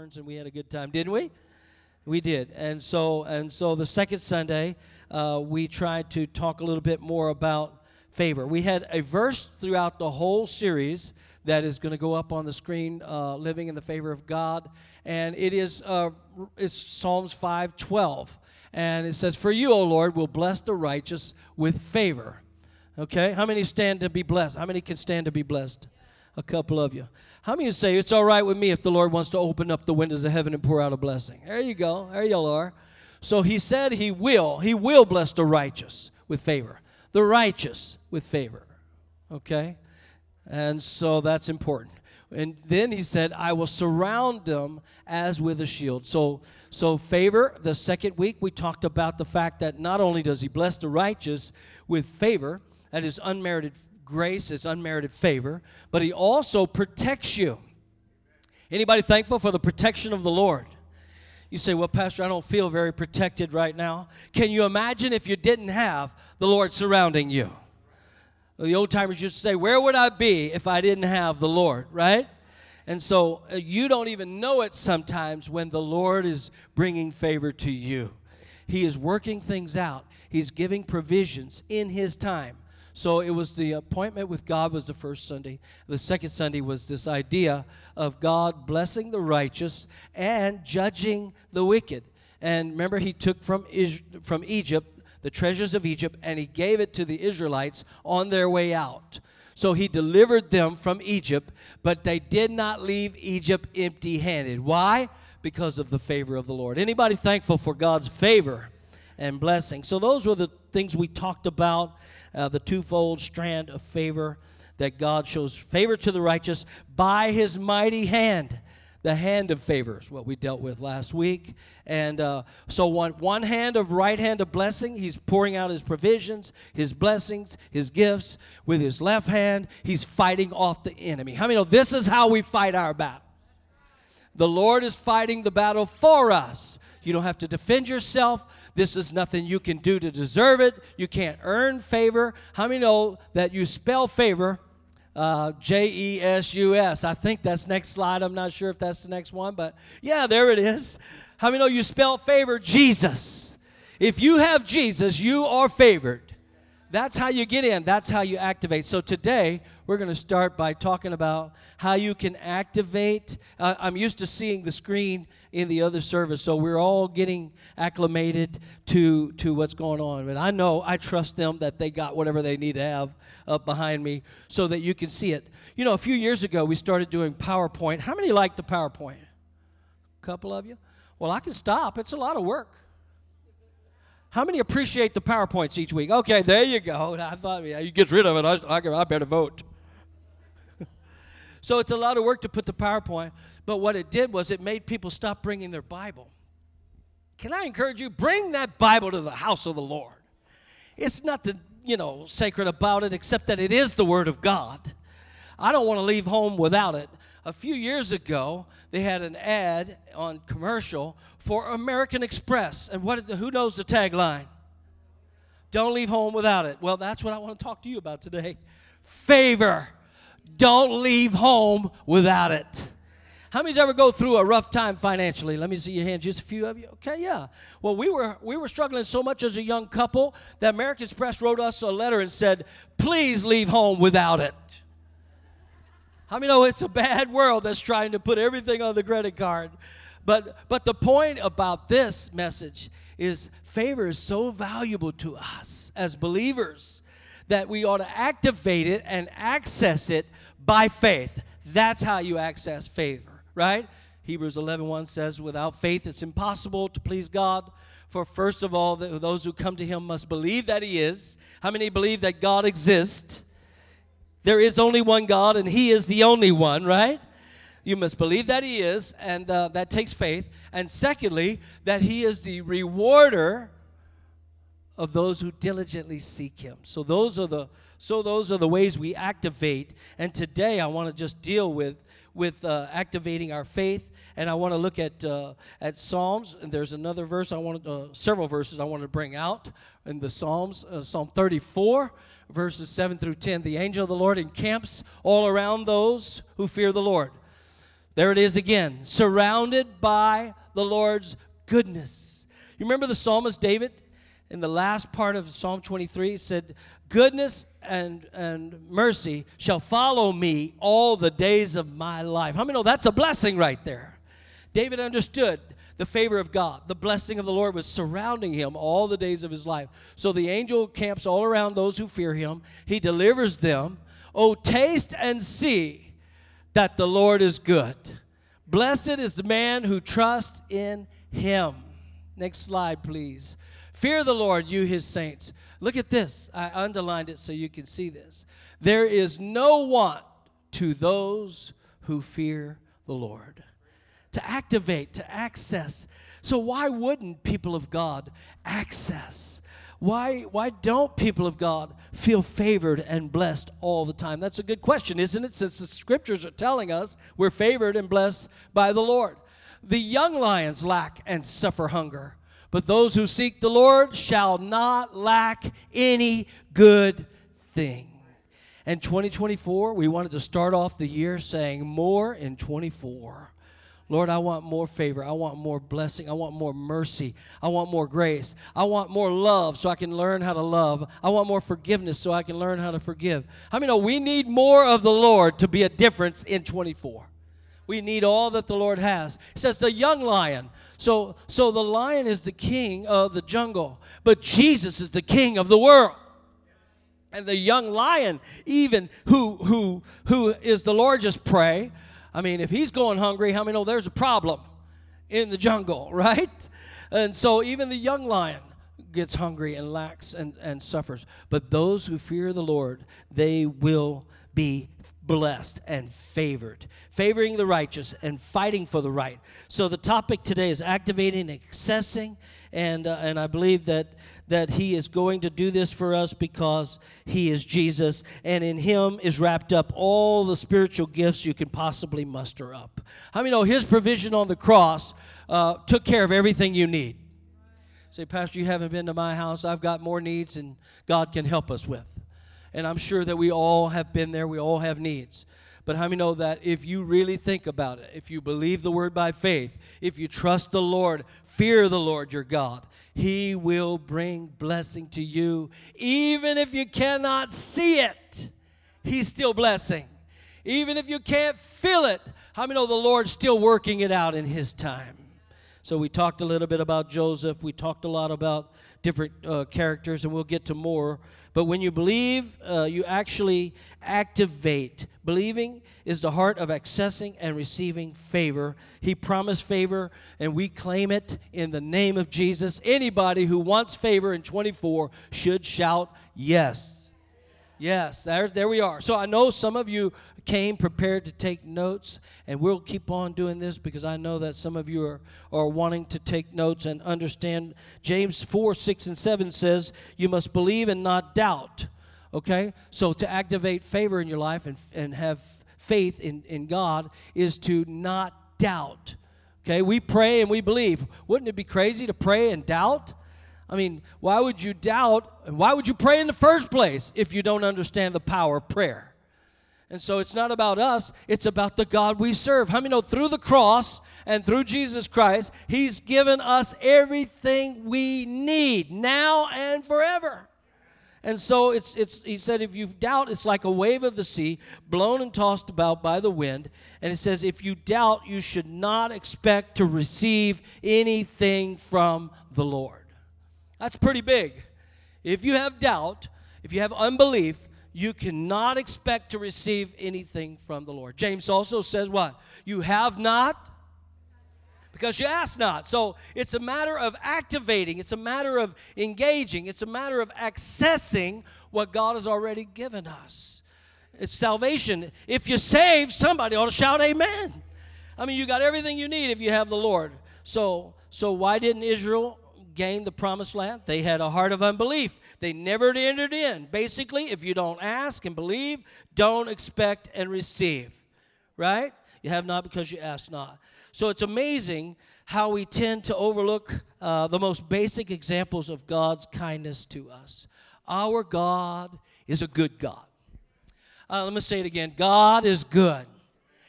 horns, and we had a good time, didn't we? We did. And so the second Sunday, we tried to talk a little bit more about favor. We had a verse throughout the whole series that is going to go up on the screen, living in the favor of God, and it is it's Psalms 5:12, and it says, "For you, O Lord, will bless the righteous with favor." Okay, how many stand to be blessed? How many can stand to be blessed? A couple of you. How many say, it's all right with me if the Lord wants to open up the windows of heaven and pour out a blessing? There you go. There you all are. So he said he will. He will bless the righteous with favor. The righteous with favor. Okay? And so that's important. And then he said, I will surround them as with a shield. So favor, the second week, we talked about the fact that not only does he bless the righteous with favor, that is unmerited grace, is unmerited favor, but he also protects you. Anybody thankful for the protection of the Lord? You say, well, Pastor, I don't feel very protected right now. Can you imagine if you didn't have the Lord surrounding you? The old-timers used to say, where would I be if I didn't have the Lord, right? And so you don't even know it sometimes when the Lord is bringing favor to you. He is working things out. He's giving provisions in His time. So it was the appointment with God was the first Sunday. The second Sunday was this idea of God blessing the righteous and judging the wicked. And remember, He took from Egypt the treasures of Egypt, and He gave it to the Israelites on their way out. So He delivered them from Egypt, but they did not leave Egypt empty-handed. Why? Because of the favor of the Lord. Anybody thankful for God's favor and blessing? So those were the things we talked about, the twofold strand of favor, that God shows favor to the righteous by His mighty hand. The hand of favor is what we dealt with last week. And so on one hand of right hand of blessing, He's pouring out His provisions, His blessings, His gifts. With His left hand, He's fighting off the enemy. How many know this is how we fight our battle? The Lord is fighting the battle for us. You don't have to defend yourself. This is nothing you can do to deserve it. You can't earn favor. How many know that you spell favor? J-E-S-U-S. I think that's next slide. I'm not sure if that's the next one, but yeah, there it is. How many know you spell favor? Jesus. If you have Jesus, you are favored. That's how you get in. That's how you activate. So today, we're going to start by talking about how you can activate. I'm used to seeing the screen in the other service, so we're all getting acclimated to what's going on. But I trust them that they got whatever they need to have up behind me so that you can see it. You know, a few years ago, we started doing PowerPoint. How many like the PowerPoint? A couple of you? Well, I can stop. It's a lot of work. How many appreciate the PowerPoints each week? Okay, there you go. I thought, yeah, you get rid of it. I better vote. So it's a lot of work to put the PowerPoint, but what it did was it made people stop bringing their Bible. Can I encourage you? Bring that Bible to the house of the Lord. It's nothing, sacred about it except that it is the Word of God. I don't want to leave home without it. A few years ago, they had an ad on commercial for American Express. And who knows the tagline? Don't leave home without it. Well, that's what I want to talk to you about today. Favor. Don't leave home without it. How many's ever go through a rough time financially? Let me see your hand. Just a few of you. Okay, yeah. Well, we were struggling so much as a young couple that American Express wrote us a letter and said, please leave home without it. How many know it's a bad world that's trying to put everything on the credit card? But the point about this message is favor is so valuable to us as believers that we ought to activate it and access it by faith. That's how you access favor, right? Hebrews 11:1 says, without faith it's impossible to please God. For first of all, those who come to Him must believe that He is. How many believe that God exists? There is only one God, and He is the only one, right? You must believe that He is, and that takes faith. And secondly, that He is the rewarder of those who diligently seek Him. So those are the ways we activate. And today I want to just deal with activating our faith, and I want to look at Psalms. And there's another verse several verses I wanted to bring out in the Psalms, Psalm 34. Verses 7 through 10, the angel of the Lord encamps all around those who fear the Lord. There it is again. Surrounded by the Lord's goodness. You remember the psalmist David? In the last part of Psalm 23, it said, goodness and mercy shall follow me all the days of my life. How many know that's a blessing right there? David understood the favor of God. The blessing of the Lord was surrounding him all the days of his life. So the angel camps all around those who fear him. He delivers them. Oh, taste and see that the Lord is good. Blessed is the man who trusts in him. Next slide, please. Fear the Lord, you his saints. Look at this. I underlined it so you can see this. There is no want to those who fear the Lord. To activate, to access. So why wouldn't people of God access? Why don't people of God feel favored and blessed all the time? That's a good question, isn't it? Since the Scriptures are telling us we're favored and blessed by the Lord. The young lions lack and suffer hunger. But those who seek the Lord shall not lack any good thing. And 2024, we wanted to start off the year saying more in 24. Lord, I want more favor. I want more blessing. I want more mercy. I want more grace. I want more love so I can learn how to love. I want more forgiveness so I can learn how to forgive. How many know we need more of the Lord to be a difference in 24? We need all that the Lord has. It says the young lion. So the lion is the king of the jungle, but Jesus is the king of the world. And the young lion, even who is the largest prey, I mean, if he's going hungry, how many know there's a problem in the jungle, right? And so even the young lion gets hungry and lacks and suffers. But those who fear the Lord, they will be blessed and favored, favoring the righteous and fighting for the right. So the topic today is activating, accessing, and I believe that he is going to do this for us because he is Jesus, and in him is wrapped up all the spiritual gifts you can possibly muster up. How many know his provision on the cross took care of everything you need? Say, Pastor, you haven't been to my house. I've got more needs than God can help us with. And I'm sure that we all have been there. We all have needs. But how many know that if you really think about it, if you believe the word by faith, if you trust the Lord, fear the Lord your God, he will bring blessing to you. Even if you cannot see it, he's still blessing. Even if you can't feel it, how many know the Lord's still working it out in his time? So we talked a little bit about Joseph. We talked a lot about different characters, and we'll get to more. But when you believe, you actually activate. Believing is the heart of accessing and receiving favor. He promised favor, and we claim it in the name of Jesus. Anybody who wants favor in 24 should shout yes. Yes, there we are. So I know some of you came prepared to take notes, and we'll keep on doing this because I know that some of you are wanting to take notes and understand. James 4:6-7 says, you must believe and not doubt, okay? So to activate favor in your life and have faith in God is to not doubt, okay? We pray and we believe. Wouldn't it be crazy to pray and doubt? I mean, why would you doubt, and why would you pray in the first place if you don't understand the power of prayer? And so it's not about us, it's about the God we serve. How many know through the cross and through Jesus Christ, he's given us everything we need now and forever. And so he said, if you doubt, it's like a wave of the sea, blown and tossed about by the wind. And it says, if you doubt, you should not expect to receive anything from the Lord. That's pretty big. If you have doubt, if you have unbelief, you cannot expect to receive anything from the Lord. James also says what? You have not because you ask not. So it's a matter of activating. It's a matter of engaging. It's a matter of accessing what God has already given us. It's salvation. If you're saved, somebody ought to shout amen. I mean, you got everything you need if you have the Lord. So why didn't Israel gain the promised land? They had a heart of unbelief. They never entered in. Basically, if you don't ask and believe, don't expect and receive, right? You have not because you ask not. So it's amazing how we tend to overlook the most basic examples of God's kindness to us. Our God is a good God. Let me say it again. God is good,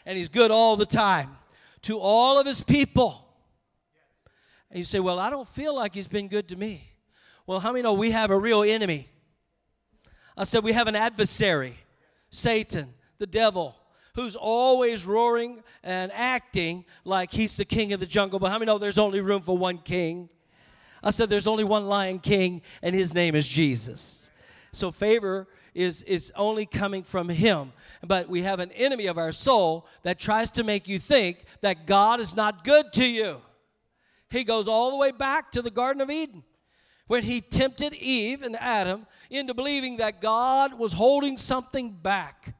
and he's good all the time. to all of his people. And you say, well, I don't feel like he's been good to me. Well, how many know we have a real enemy? I said we have an adversary, Satan, the devil, who's always roaring and acting like he's the king of the jungle. But how many know there's only room for one king? I said there's only one Lion King, and his name is Jesus. So favor is only coming from him. But we have an enemy of our soul that tries to make you think that God is not good to you. He goes all the way back to the Garden of Eden, when he tempted Eve and Adam into believing that God was holding something back.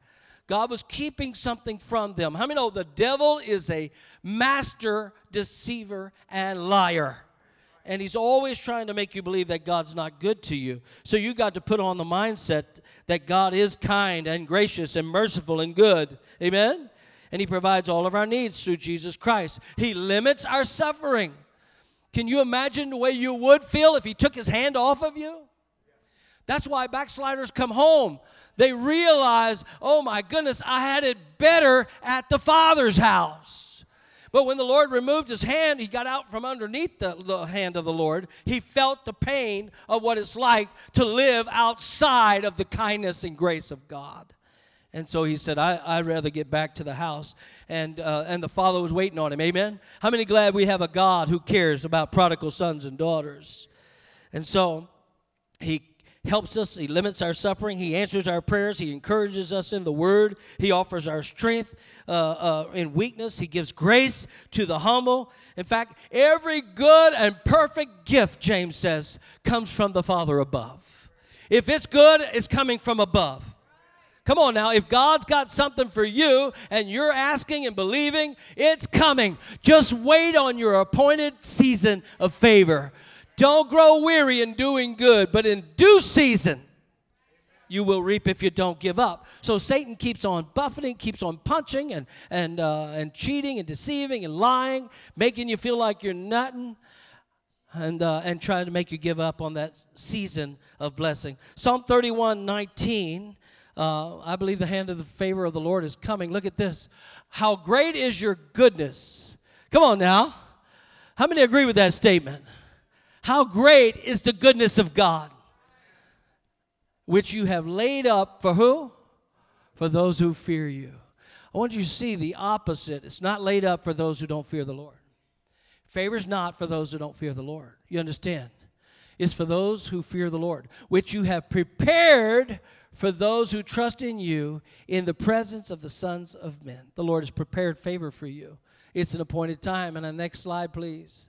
God was keeping something from them. How many know the devil is a master deceiver and liar? And he's always trying to make you believe that God's not good to you. So you got to put on the mindset that God is kind and gracious and merciful and good. Amen? And he provides all of our needs through Jesus Christ. He limits our suffering. Can you imagine the way you would feel if he took his hand off of you? That's why backsliders come home. They realize, oh my goodness, I had it better at the Father's house. But when the Lord removed his hand, he got out from underneath the hand of the Lord. He felt the pain of what it's like to live outside of the kindness and grace of God. And so he said, I'd rather get back to the house. And the Father was waiting on him. Amen? How many glad we have a God who cares about prodigal sons and daughters? And so he helps us. He limits our suffering. He answers our prayers. He encourages us in the Word. He offers our strength in weakness. He gives grace to the humble. In fact, every good and perfect gift, James says, comes from the Father above. If it's good, it's coming from above. Come on now. If God's got something for you and you're asking and believing, it's coming. Just wait on your appointed season of favor. Don't grow weary in doing good, but in due season you will reap if you don't give up. So Satan keeps on buffeting, keeps on punching and cheating and deceiving and lying, making you feel like you're nothing, and trying to make you give up on that season of blessing. Psalm 31:19, I believe the hand of the favor of the Lord is coming. Look at this. How great is your goodness. Come on now. How many agree with that statement? How great is the goodness of God, which you have laid up for who? For those who fear you. I want you to see the opposite. It's not laid up for those who don't fear the Lord. Favor's not for those who don't fear the Lord. You understand? It's for those who fear the Lord, which you have prepared for those who trust in you in the presence of the sons of men. The Lord has prepared favor for you. It's an appointed time. And the next slide, please.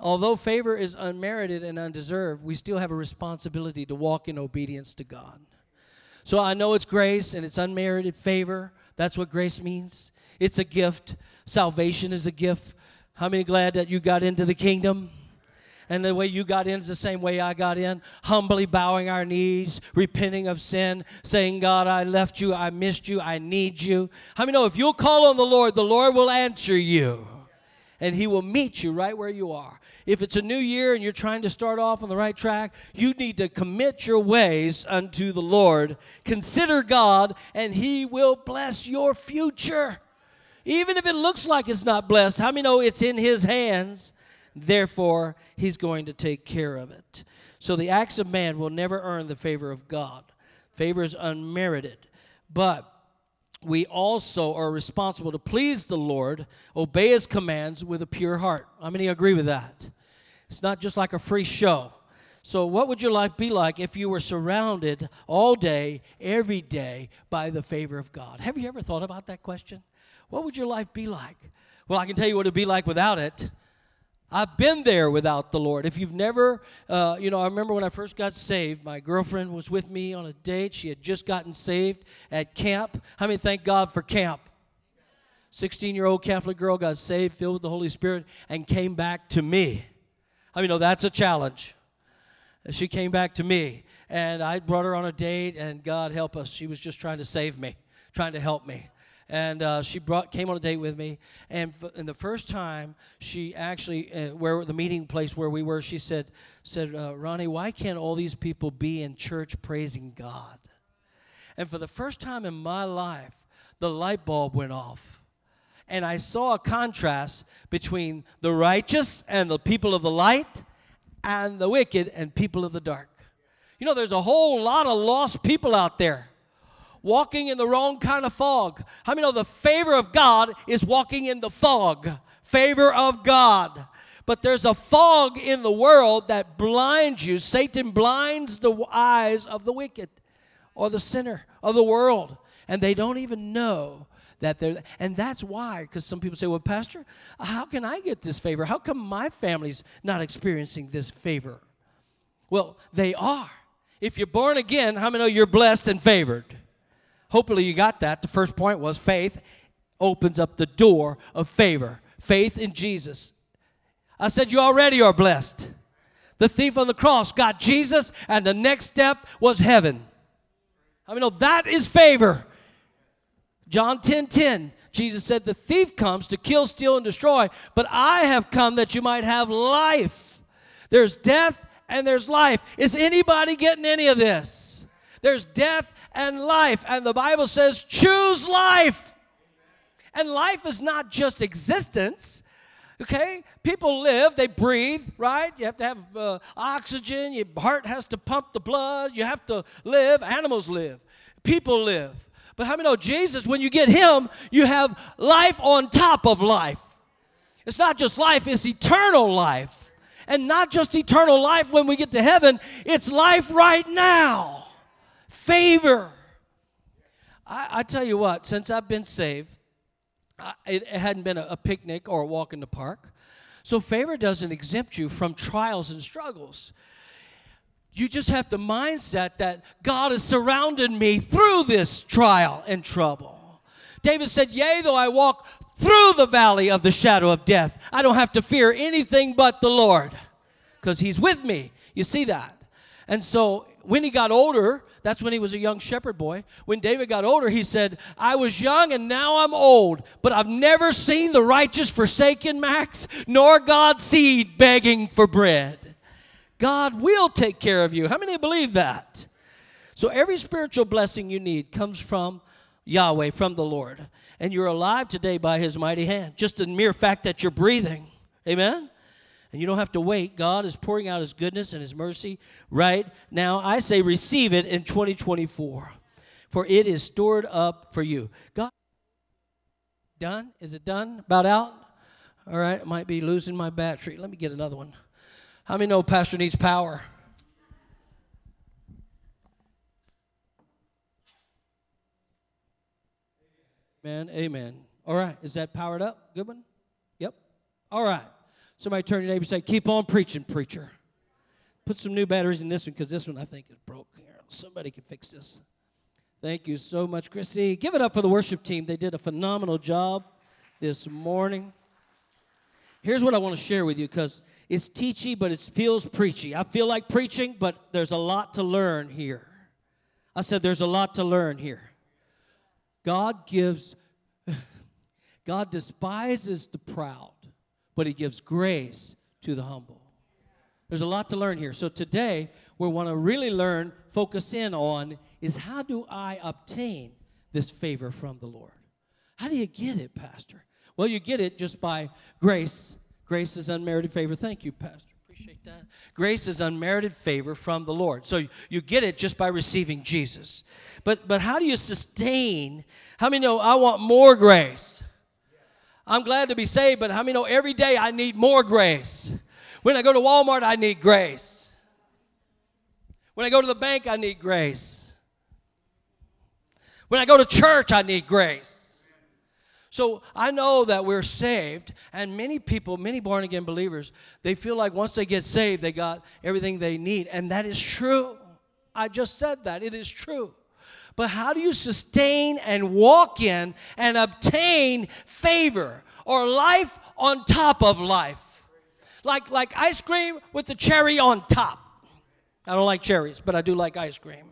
Although favor is unmerited and undeserved, we still have a responsibility to walk in obedience to God. So I know it's grace and it's unmerited favor. That's what grace means. It's a gift. Salvation is a gift. How many glad that you got into the kingdom? And the way you got in is the same way I got in, humbly bowing our knees, repenting of sin, saying, God, I left you, I missed you, I need you. How many know if you'll call on the Lord will answer you. And he will meet you right where you are. If it's a new year and you're trying to start off on the right track, you need to commit your ways unto the Lord. Consider God, and he will bless your future. Even if it looks like it's not blessed, how many know it's in his hands? Therefore, he's going to take care of it. So the acts of man will never earn the favor of God. Favor is unmerited. But we also are responsible to please the Lord, obey his commands with a pure heart. How many agree with that? It's not just like a free show. So what would your life be like if you were surrounded all day, every day, by the favor of God? Have you ever thought about that question? What would your life be like? Well, I can tell you what it would be like without it. I've been there without the Lord. If you've never, I remember when I first got saved, my girlfriend was with me on a date. She had just gotten saved at camp. How many thank God for camp? 16-year-old Catholic girl got saved, filled with the Holy Spirit, and came back to me. I mean, no, that's a challenge. She came back to me, and I brought her on a date, and God help us. She was just trying to save me, trying to help me. And she came on a date with me, and the first time she actually, where the meeting place where we were, she said, Ronnie, why can't all these people be in church praising God? And for the first time in my life, the light bulb went off, and I saw a contrast between the righteous and the people of the light and the wicked and people of the dark. You know, there's a whole lot of lost people out there walking in the wrong kind of fog. How many know the favor of God is walking in the fog? Favor of God. But there's a fog in the world that blinds you. Satan blinds the eyes of the wicked or the sinner of the world. And they don't even know that they're. And that's why, because some people say, well, Pastor, how can I get this favor? How come my family's not experiencing this favor? Well, they are. If you're born again, how many know you're blessed and favored? Hopefully you got that. The first point was faith opens up the door of favor. Faith in Jesus. I said, you already are blessed. The thief on the cross got Jesus, and the next step was heaven. I mean, no, that is favor. John 10:10, Jesus said, the thief comes to kill, steal, and destroy, but I have come that you might have life. There's death and there's life. Is anybody getting any of this? There's death and life, and the Bible says, choose life. And life is not just existence. Okay, people live, they breathe, right? You have to have oxygen, your heart has to pump the blood, you have to live, animals live, people live. But how many know Jesus, when you get him, you have life on top of life. It's not just life, it's eternal life. And not just eternal life when we get to heaven, it's life right now. Favor. I tell you what, since I've been saved, it hadn't been a picnic or a walk in the park. So favor doesn't exempt you from trials and struggles. You just have the mindset that God has surrounded me through this trial and trouble. David said, yea, though I walk through the valley of the shadow of death, I don't have to fear anything but the Lord, because he's with me. You see that? And so when he got older, that's when he was a young shepherd boy. When David got older, he said, I was young and now I'm old, but I've never seen the righteous forsaken, Max, nor God's seed begging for bread. God will take care of you. How many believe that? So every spiritual blessing you need comes from Yahweh, from the Lord. And you're alive today by his mighty hand, just the mere fact that you're breathing. Amen? And you don't have to wait. God is pouring out his goodness and his mercy right now. I say receive it in 2024, for it is stored up for you. God, done? Is it done? About out? All right, I might be losing my battery. Let me get another one. How many know Pastor needs power? Amen, amen. All right, is that powered up? Good one? Yep. All right. Somebody turn to your neighbor and say, keep on preaching, preacher. Put some new batteries in this one, because this one I think is broke. Somebody can fix this. Thank you so much, Chrissy. Give it up for the worship team. They did a phenomenal job this morning. Here's what I want to share with you, because it's teachy, but it feels preachy. I feel like preaching, but there's a lot to learn here. I said there's a lot to learn here. God despises the proud, but he gives grace to the humble. There's a lot to learn here. So today, we want to really learn, focus in on, is how do I obtain this favor from the Lord? How do you get it, Pastor? Well, you get it just by grace. Grace is unmerited favor. Thank you, Pastor. Appreciate that. Grace is unmerited favor from the Lord. So you get it just by receiving Jesus. But how do you sustain? How many know I want more grace? I'm glad to be saved, but how many know every day I need more grace? When I go to Walmart, I need grace. When I go to the bank, I need grace. When I go to church, I need grace. So I know that we're saved, and many people, many born-again believers, they feel like once they get saved, they got everything they need, and that is true. I just said that. It is true. But how do you sustain and walk in and obtain favor or life on top of life? Like ice cream with the cherry on top. I don't like cherries, but I do like ice cream.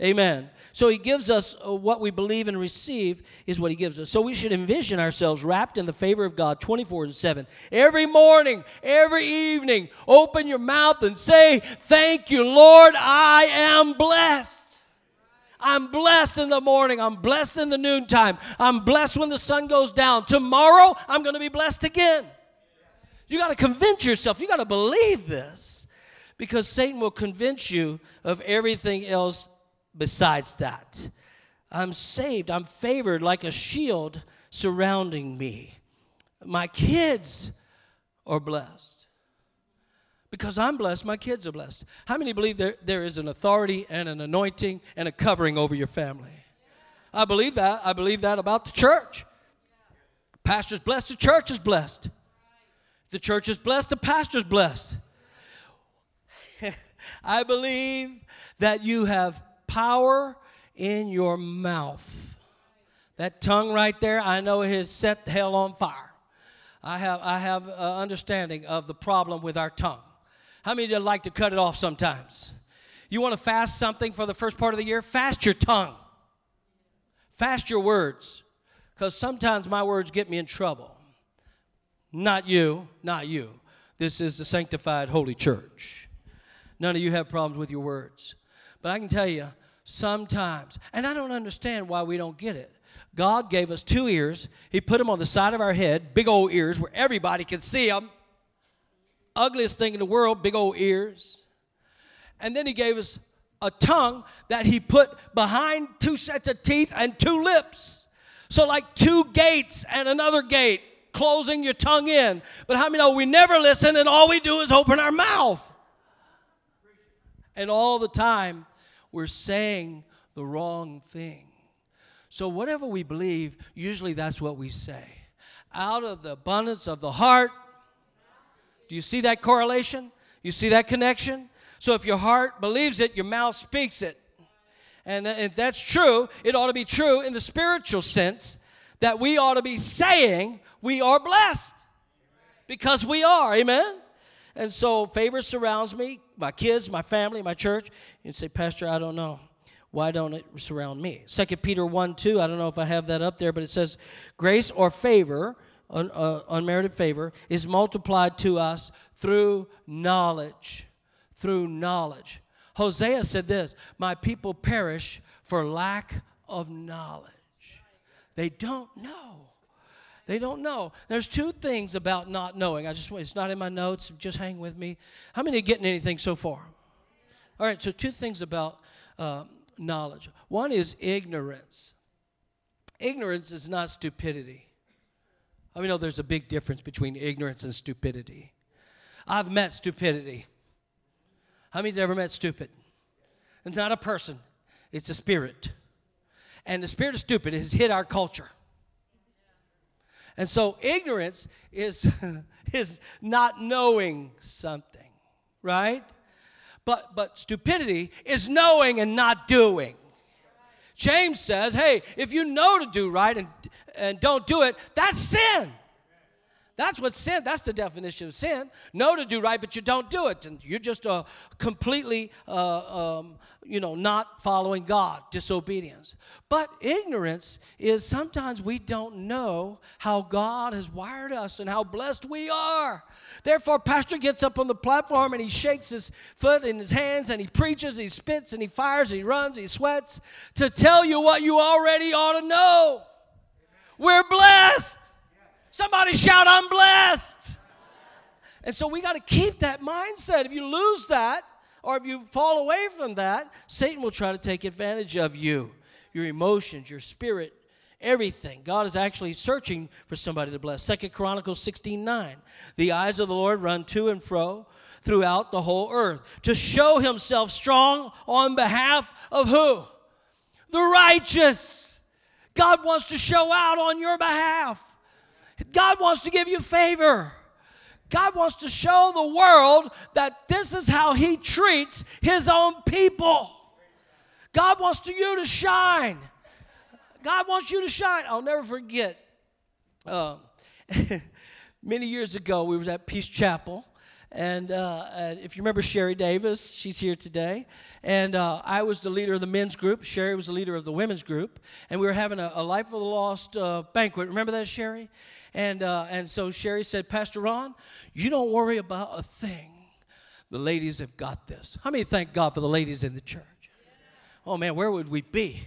Amen. So he gives us what we believe and receive is what he gives us. So we should envision ourselves wrapped in the favor of God 24/7. Every morning, every evening, open your mouth and say, thank you, Lord, I am blessed. I'm blessed in the morning. I'm blessed in the noontime. I'm blessed when the sun goes down. Tomorrow, I'm going to be blessed again. You got to convince yourself. You got to believe this, because Satan will convince you of everything else besides that. I'm saved. I'm favored like a shield surrounding me. My kids are blessed. Because I'm blessed, my kids are blessed. How many believe there is an authority and an anointing and a covering over your family? Yeah. I believe that. I believe that about the church. Yeah. Pastor's blessed, the church is blessed. Right. The church is blessed, the pastor's blessed. I believe that you have power in your mouth. That tongue right there, I know it has set hell on fire. I have understanding of the problem with our tongue. How many of you like to cut it off sometimes? You want to fast something for the first part of the year? Fast your tongue. Fast your words. Because sometimes my words get me in trouble. Not you, not you. This is the sanctified holy church. None of you have problems with your words. But I can tell you, sometimes, and I don't understand why we don't get it. God gave us two ears. He put them on the side of our head, big old ears where everybody can see them. Ugliest thing in the world, big old ears. And then he gave us a tongue that he put behind two sets of teeth and two lips. So like two gates and another gate, closing your tongue in. But how many know we never listen and all we do is open our mouth? And all the time we're saying the wrong thing. So whatever we believe, usually that's what we say. Out of the abundance of the heart. Do you see that correlation? You see that connection? So if your heart believes it, your mouth speaks it. And if that's true, it ought to be true in the spiritual sense that we ought to be saying we are blessed because we are. Amen? And so favor surrounds me, my kids, my family, my church. You'd say, Pastor, I don't know. Why don't it surround me? 2 Peter 1:2, I don't know if I have that up there, but it says, grace or favor, unmerited favor, is multiplied to us through knowledge. Through knowledge. Hosea said this, my people perish for lack of knowledge. They don't know. They don't know. There's two things about not knowing. It's not in my notes. Just hang with me. How many are getting anything so far? All right, so two things about knowledge. One is ignorance. Ignorance is not stupidity. I mean, no, there's a big difference between ignorance and stupidity. I've met stupidity. How many's ever met stupid? It's not a person. It's a spirit. And the spirit of stupid has hit our culture. And so ignorance is not knowing something, right? But stupidity is knowing and not doing. James says, hey, if you know to do right and don't do it, that's sin. That's what sin, that's the definition of sin. Know to do right, but you don't do it. And you're just completely, not following God, disobedience. But ignorance is sometimes we don't know how God has wired us and how blessed we are. Therefore, pastor gets up on the platform and he shakes his foot in his hands and he preaches, he spits, and he fires, he runs, he sweats to tell you what you already ought to know. We're blessed. Somebody shout, I'm blessed. And so we got to keep that mindset. If you lose that or if you fall away from that, Satan will try to take advantage of you, your emotions, your spirit, everything. God is actually searching for somebody to bless. 2 Chronicles 16:9. The eyes of the Lord run to and fro throughout the whole earth to show himself strong on behalf of who? The righteous. God wants to show out on your behalf. God wants to give you favor. God wants to show the world that this is how he treats his own people. God wants you to shine. God wants you to shine. I'll never forget. Many years ago, we were at Peace Chapel. And if you remember Sherry Davis, she's here today. And I was the leader of the men's group. Sherry was the leader of the women's group. And we were having a Life of the Lost banquet. Remember that, Sherry? And so Sherry said, Pastor Ron, you don't worry about a thing. The ladies have got this. How many thank God for the ladies in the church? oh, man, where would we be?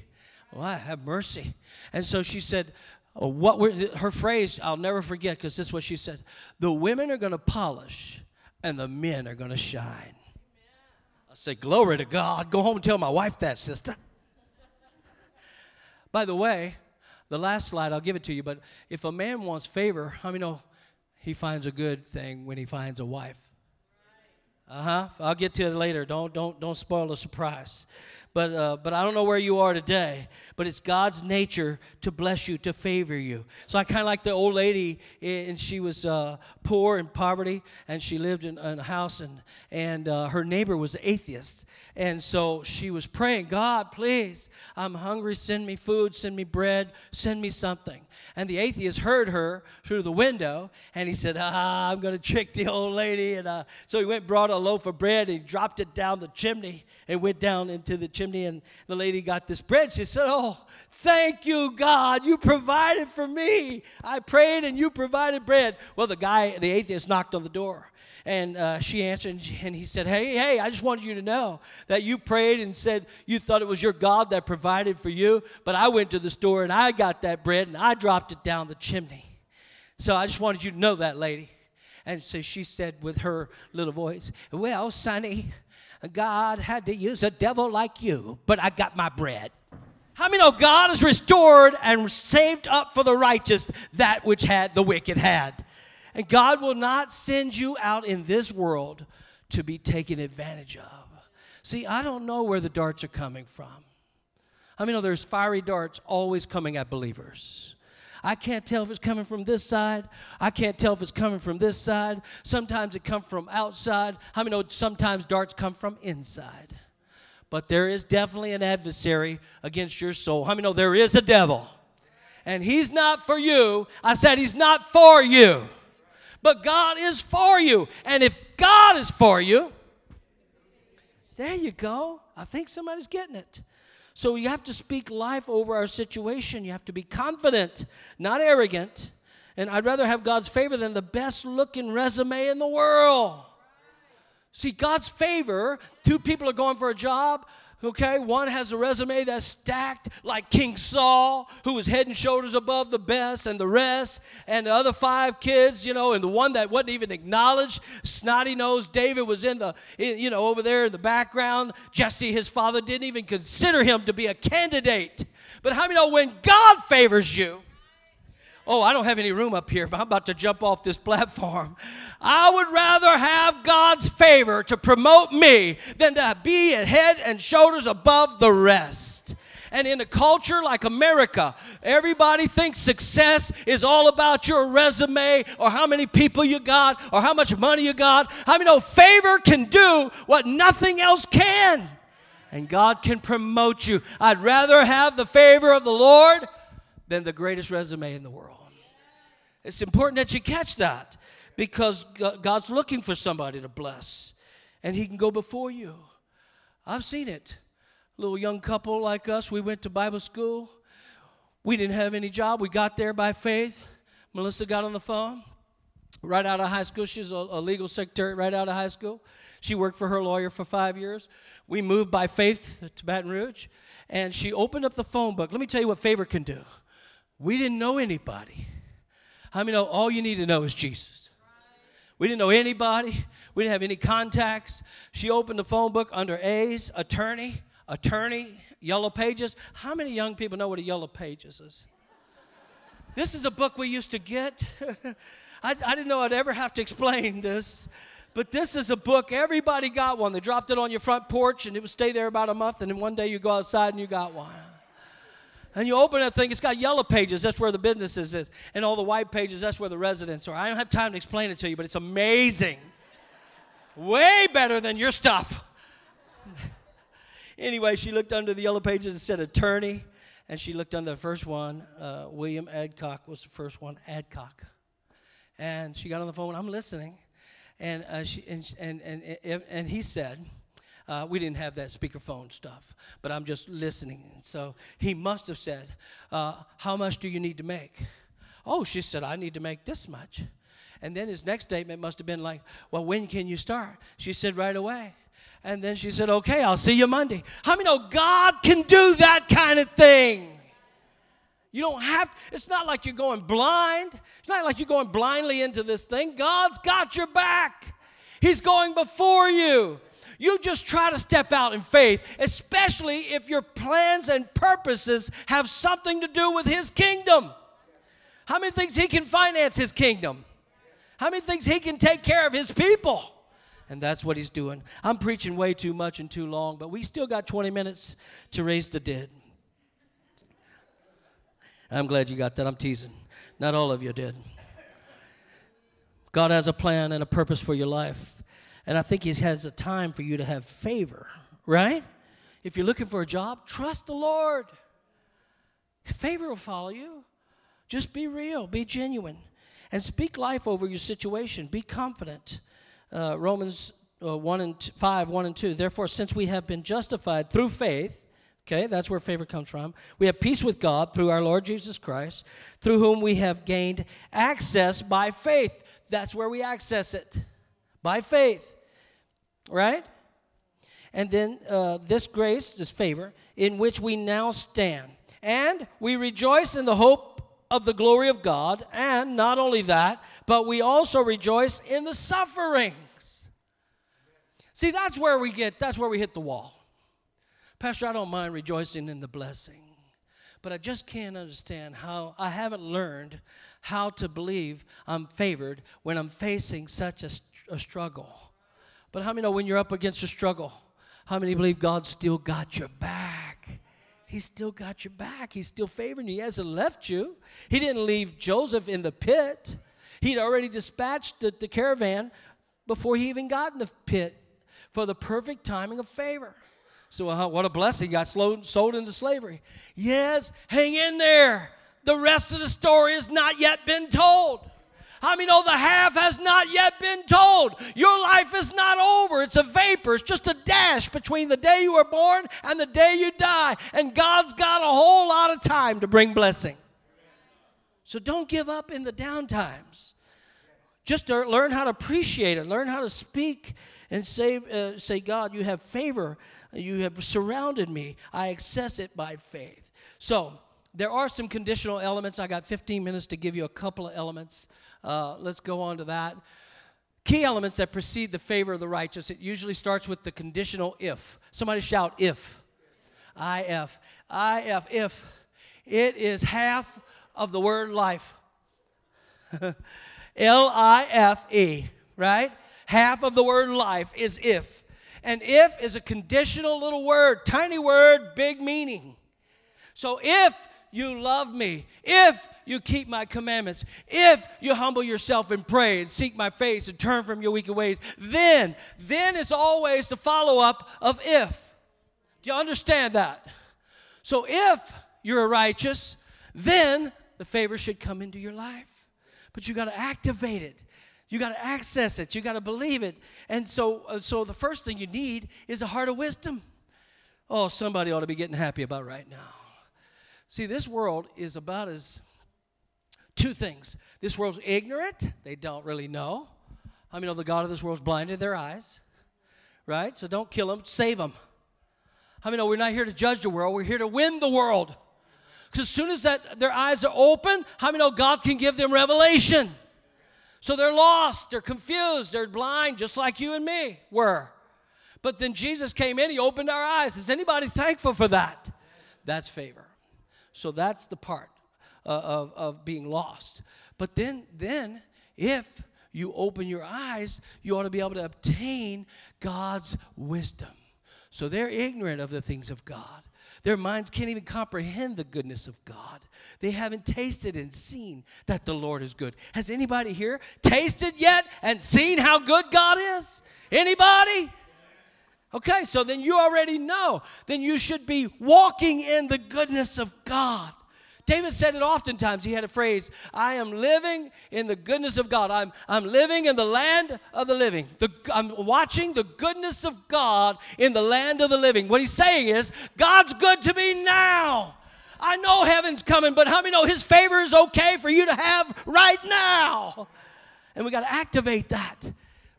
Well, I have mercy. And so she said, her phrase, I'll never forget, because this is what she said. The women are going to polish, and the men are going to shine. Amen. I said, glory to God. Go home and tell my wife that, sister. By the way, the last slide, I'll give it to you, but if a man wants favor, how many know he finds a good thing when he finds a wife? Uh-huh. I'll get to it later. Don't spoil the surprise. But I don't know where you are today, but it's God's nature to bless you, to favor you. So I kind of like the old lady, and she was poor in poverty, and she lived in a house, and her neighbor was an atheist. And so she was praying, God, please, I'm hungry. Send me food. Send me bread. Send me something. And the atheist heard her through the window, and he said, I'm going to trick the old lady. And so he went and brought a loaf of bread, and he dropped it down the chimney. It went down into the chimney, and the lady got this bread. She said, oh, thank you, God. You provided for me. I prayed, and you provided bread. Well, the atheist knocked on the door. And she answered, and he said, hey, I just wanted you to know that you prayed and said you thought it was your God that provided for you, but I went to the store, and I got that bread, and I dropped it down the chimney. So I just wanted you to know that, lady. And so she said with her little voice, well, Sonny, God had to use a devil like you, but I got my bread. How many know God has restored and saved up for the righteous that which had the wicked had? And God will not send you out in this world to be taken advantage of. See, I don't know where the darts are coming from. How many know there's fiery darts always coming at believers? I can't tell if it's coming from this side. I can't tell if it's coming from this side. Sometimes it comes from outside. How many know sometimes darts come from inside? But there is definitely an adversary against your soul. How many know there is a devil? And he's not for you. I said he's not for you. But God is for you. And if God is for you, there you go. I think somebody's getting it. So you have to speak life over our situation. You have to be confident, not arrogant. And I'd rather have God's favor than the best-looking resume in the world. See, God's favor, two people are going for a job. Okay, one has a resume that's stacked like King Saul, who was head and shoulders above the best and the rest, and the other five kids, and the one that wasn't even acknowledged, snotty-nosed David was over there in the background. Jesse, his father, didn't even consider him to be a candidate. But how many know when God favors you? Oh, I don't have any room up here, but I'm about to jump off this platform. I would rather have God's favor to promote me than to be at head and shoulders above the rest. And in a culture like America, everybody thinks success is all about your resume or how many people you got or how much money you got. I mean, no, favor can do what nothing else can. And God can promote you. I'd rather have the favor of the Lord than the greatest resume in the world. It's important that you catch that, because God's looking for somebody to bless, and he can go before you. I've seen it. A little young couple like us, we went to Bible school. We didn't have any job. We got there by faith. Melissa got on the phone right out of high school. She's a legal secretary right out of high school. She worked for her lawyer for 5 years. We moved by faith to Baton Rouge, and she opened up the phone book. Let me tell you what favor can do. We didn't know anybody. How many know all you need to know is Jesus? We didn't know anybody. We didn't have any contacts. She opened the phone book under A's, attorney, Yellow Pages. How many young people know what a Yellow Pages is? This is a book we used to get. I didn't know I'd ever have to explain this. But this is a book. Everybody got one. They dropped it on your front porch, and it would stay there about a month, and then one day you go outside and you got one. And you open that thing, it's got yellow pages. That's where the businesses is. And all the white pages, that's where the residents are. I don't have time to explain it to you, but it's amazing. Way better than your stuff. Anyway, she looked under the yellow pages and said attorney. And she looked under the first one. William Adcock was the first one, Adcock. And she got on the phone, I'm listening. And he said... we didn't have that speakerphone stuff, but I'm just listening. So he must have said, how much do you need to make? Oh, she said, I need to make this much. And then his next statement must have been like, well, when can you start? She said, right away. And then she said, okay, I'll see you Monday. How many know God can do that kind of thing? You don't have, it's not like you're going blind. It's not like you're going blindly into this thing. God's got your back. He's going before you. You just try to step out in faith, especially if your plans and purposes have something to do with His kingdom. How many thinks He can finance His kingdom? How many thinks He can take care of His people? And that's what He's doing. I'm preaching way too much and too long, but we still got 20 minutes to raise the dead. I'm glad you got that. I'm teasing. Not all of you did. God has a plan and a purpose for your life. And I think He has a time for you to have favor, right? If you're looking for a job, trust the Lord. Favor will follow you. Just be real. Be genuine. And speak life over your situation. Be confident. Romans 5:1-2. Therefore, since we have been justified through faith, okay, that's where favor comes from. We have peace with God through our Lord Jesus Christ, through whom we have gained access by faith. That's where we access it, by faith, right? And then this grace, this favor, in which we now stand. And we rejoice in the hope of the glory of God. And not only that, but we also rejoice in the sufferings. See, that's where we hit the wall. Pastor, I don't mind rejoicing in the blessing, but I just can't understand how I haven't learned how to believe I'm favored when I'm facing such a struggle. But how many know when you're up against a struggle, how many believe God's still got your back? He's still got your back. He's still favoring you. He hasn't left you. He didn't leave Joseph in the pit. He'd already dispatched the caravan before he even got in the pit for the perfect timing of favor. So what a blessing, got sold into slavery. Yes, hang in there. The rest of the story has not yet been told. How many know the half has not yet been told? Your life is not over. It's a vapor. It's just a dash between the day you were born and the day you die. And God's got a whole lot of time to bring blessing. So don't give up in the downtimes. Just to learn how to appreciate it. Learn how to speak and say, God, you have favor. You have surrounded me. I access it by faith. So there are some conditional elements. I got 15 minutes to give you a couple of elements. Let's go on to that. Key elements that precede the favor of the righteous. It usually starts with the conditional if. Somebody shout if. I-F. I-F. If. It is half of the word life. L-I-F-E, right? Half of the word life is if. And if is a conditional little word, tiny word, big meaning. So if you love me, if you keep my commandments, if you humble yourself and pray and seek my face and turn from your wicked ways, then is always the follow-up of if. Do you understand that? So if you're righteous, then the favor should come into your life. But you got to activate it. You got to access it. You got to believe it. And so the first thing you need is a heart of wisdom. Oh, somebody ought to be getting happy about right now. See, this world is about as two things. This world's ignorant. They don't really know. I mean, the God of this world's blinded their eyes, right? So don't kill them. Save them. I mean, we're not here to judge the world. We're here to win the world. Because as soon as that their eyes are open, how many know God can give them revelation? So they're lost, they're confused, they're blind, just like you and me were. But then Jesus came in, He opened our eyes. Is anybody thankful for that? That's favor. So that's the part of being lost. But then if you open your eyes, you ought to be able to obtain God's wisdom. So they're ignorant of the things of God. Their minds can't even comprehend the goodness of God. They haven't tasted and seen that the Lord is good. Has anybody here tasted yet and seen how good God is? Anybody? Okay, so then you already know. Then you should be walking in the goodness of God. David said it oftentimes. He had a phrase, I am living in the goodness of God. I'm living in the land of the living. I'm watching the goodness of God in the land of the living. What he's saying is, God's good to me now. I know heaven's coming, but how many know His favor is okay for you to have right now? And we got to activate that.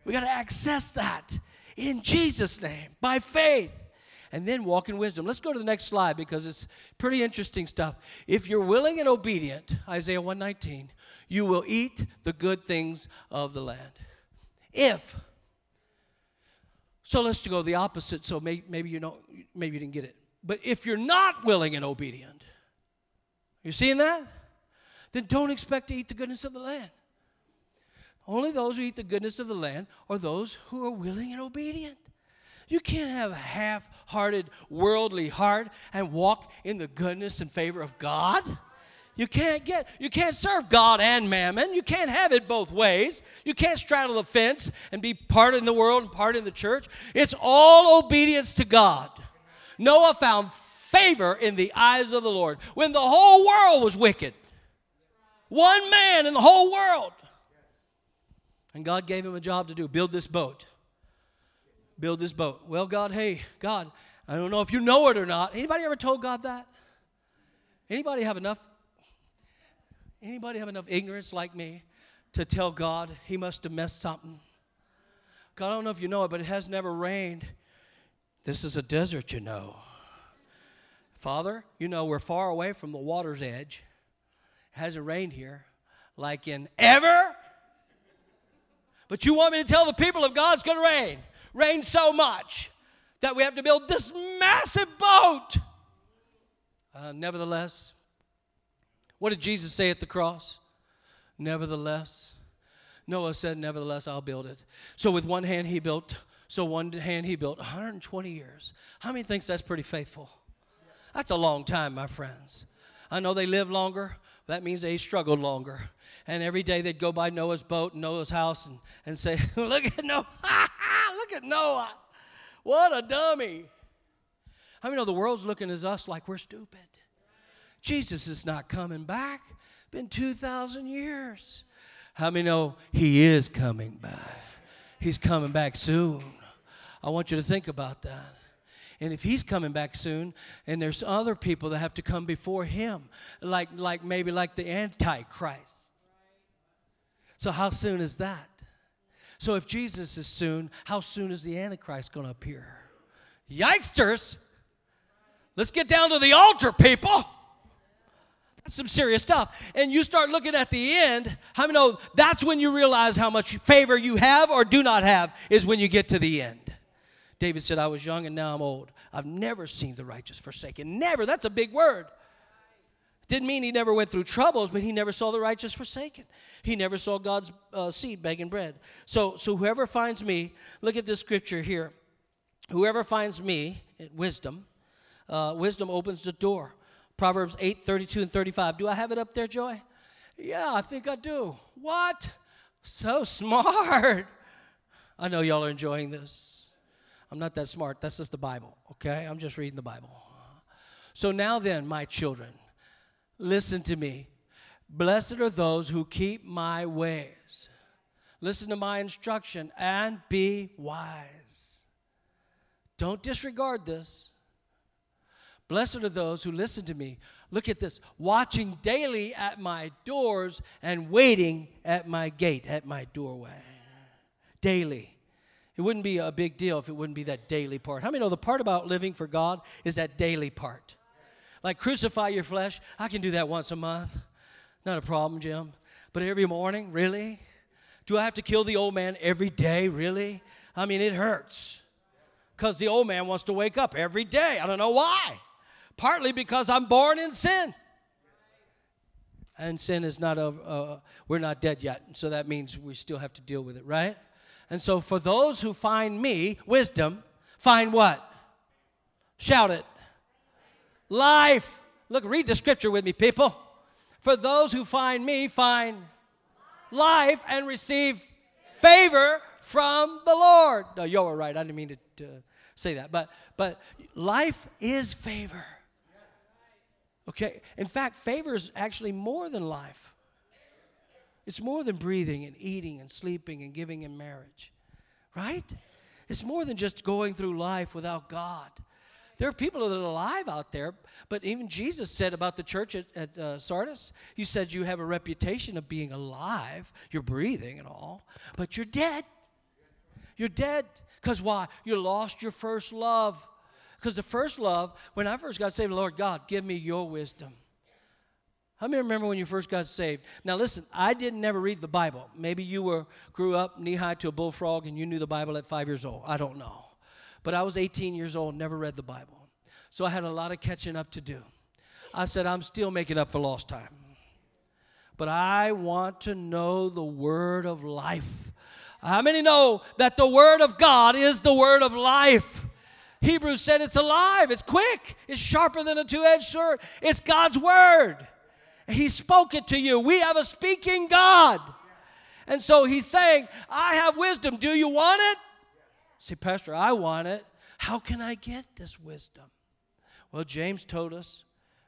We got to access that. in Jesus' name, by faith. And then walk in wisdom. Let's go to the next slide because it's pretty interesting stuff. If you're willing and obedient, Isaiah 1:19, you will eat the good things of the land. If. So let's go the opposite. So maybe you didn't get it. But if you're not willing and obedient, you seeing that? Then don't expect to eat the goodness of the land. Only those who eat the goodness of the land are those who are willing and obedient. You can't have a half-hearted, worldly heart and walk in the goodness and favor of God. You can't serve God and mammon. You can't have it both ways. You can't straddle the fence and be part in the world and part in the church. It's all obedience to God. Noah found favor in the eyes of the Lord when the whole world was wicked. One man in the whole world. And God gave him a job to do, build this boat. Well, God, I don't know if you know it or not. Anybody ever told God that? Anybody have enough ignorance like me to tell God he must have messed something? God, I don't know if you know it, but it has never rained. This is a desert, you know. Father, you know we're far away from the water's edge. It hasn't rained here like in ever. But you want me to tell the people of God it's going to rain. Rain so much that we have to build this massive boat. Nevertheless, what did Jesus say at the cross? Nevertheless. Noah said, nevertheless, I'll build it. So with one hand he built. 120 years. How many thinks that's pretty faithful? That's a long time, my friends. I know they lived longer. That means they struggled longer. And every day they'd go by Noah's boat, Noah's house, and say, look at Noah. Look at Noah. What a dummy. How many know the world's looking at us like we're stupid? Jesus is not coming back. Been 2,000 years. How many know he is coming back? He's coming back soon. I want you to think about that. And if he's coming back soon, and there's other people that have to come before him, like the Antichrist. So how soon is that? So if Jesus is soon, how soon is the Antichrist going to appear? Yikesters! Let's get down to the altar, people. That's some serious stuff. And you start looking at the end. How many know that's when you realize how much favor you have or do not have is when you get to the end. David said, I was young and now I'm old. I've never seen the righteous forsaken. Never. That's a big word. Didn't mean he never went through troubles, but he never saw the righteous forsaken. He never saw God's seed begging bread. So whoever finds me, look at this scripture here. Whoever finds me, wisdom opens the door. Proverbs 8:32 and 35. Do I have it up there, Joy? Yeah, I think I do. What? So smart. I know y'all are enjoying this. I'm not that smart. That's just the Bible, okay? I'm just reading the Bible. So now then, my children, listen to me. Blessed are those who keep my ways. Listen to my instruction and be wise. Don't disregard this. Blessed are those who listen to me. Look at this. Watching daily at my doors and waiting at my gate, at my doorway. Daily. It wouldn't be a big deal if it wouldn't be that daily part. How many know the part about living for God is that daily part? Like crucify your flesh. I can do that once a month. Not a problem, Jim. But every morning, really? Do I have to kill the old man every day, really? I mean, it hurts. Because the old man wants to wake up every day. I don't know why. Partly because I'm born in sin. And sin is not, we're not dead yet. So that means we still have to deal with it, right? And so for those who find me, wisdom, find what? Shout it. Life. Look, read the scripture with me, people. For those who find me, find life and receive favor from the Lord. No, you were right. I didn't mean to say that. But life is favor. Okay? In fact, favor is actually more than life. It's more than breathing and eating and sleeping and giving in marriage, right? It's more than just going through life without God. There are people that are alive out there, but even Jesus said about the church at Sardis, he said you have a reputation of being alive, you're breathing and all, but you're dead. You're dead. Because why? You lost your first love. Because the first love, when I first got saved, Lord God, give me your wisdom. How many remember when you first got saved? Now listen, I didn't never read the Bible. Maybe you grew up knee-high to a bullfrog and you knew the Bible at 5 years old. I don't know. But I was 18 years old, never read the Bible. So I had a lot of catching up to do. I said, I'm still making up for lost time. But I want to know the word of life. How many know that the word of God is the word of life? Hebrews said it's alive, it's quick, it's sharper than a two-edged sword. It's God's word. He spoke it to you. We have a speaking God. And so he's saying, I have wisdom. Do you want it? Say, Pastor, I want it. How can I get this wisdom? Well, James told us,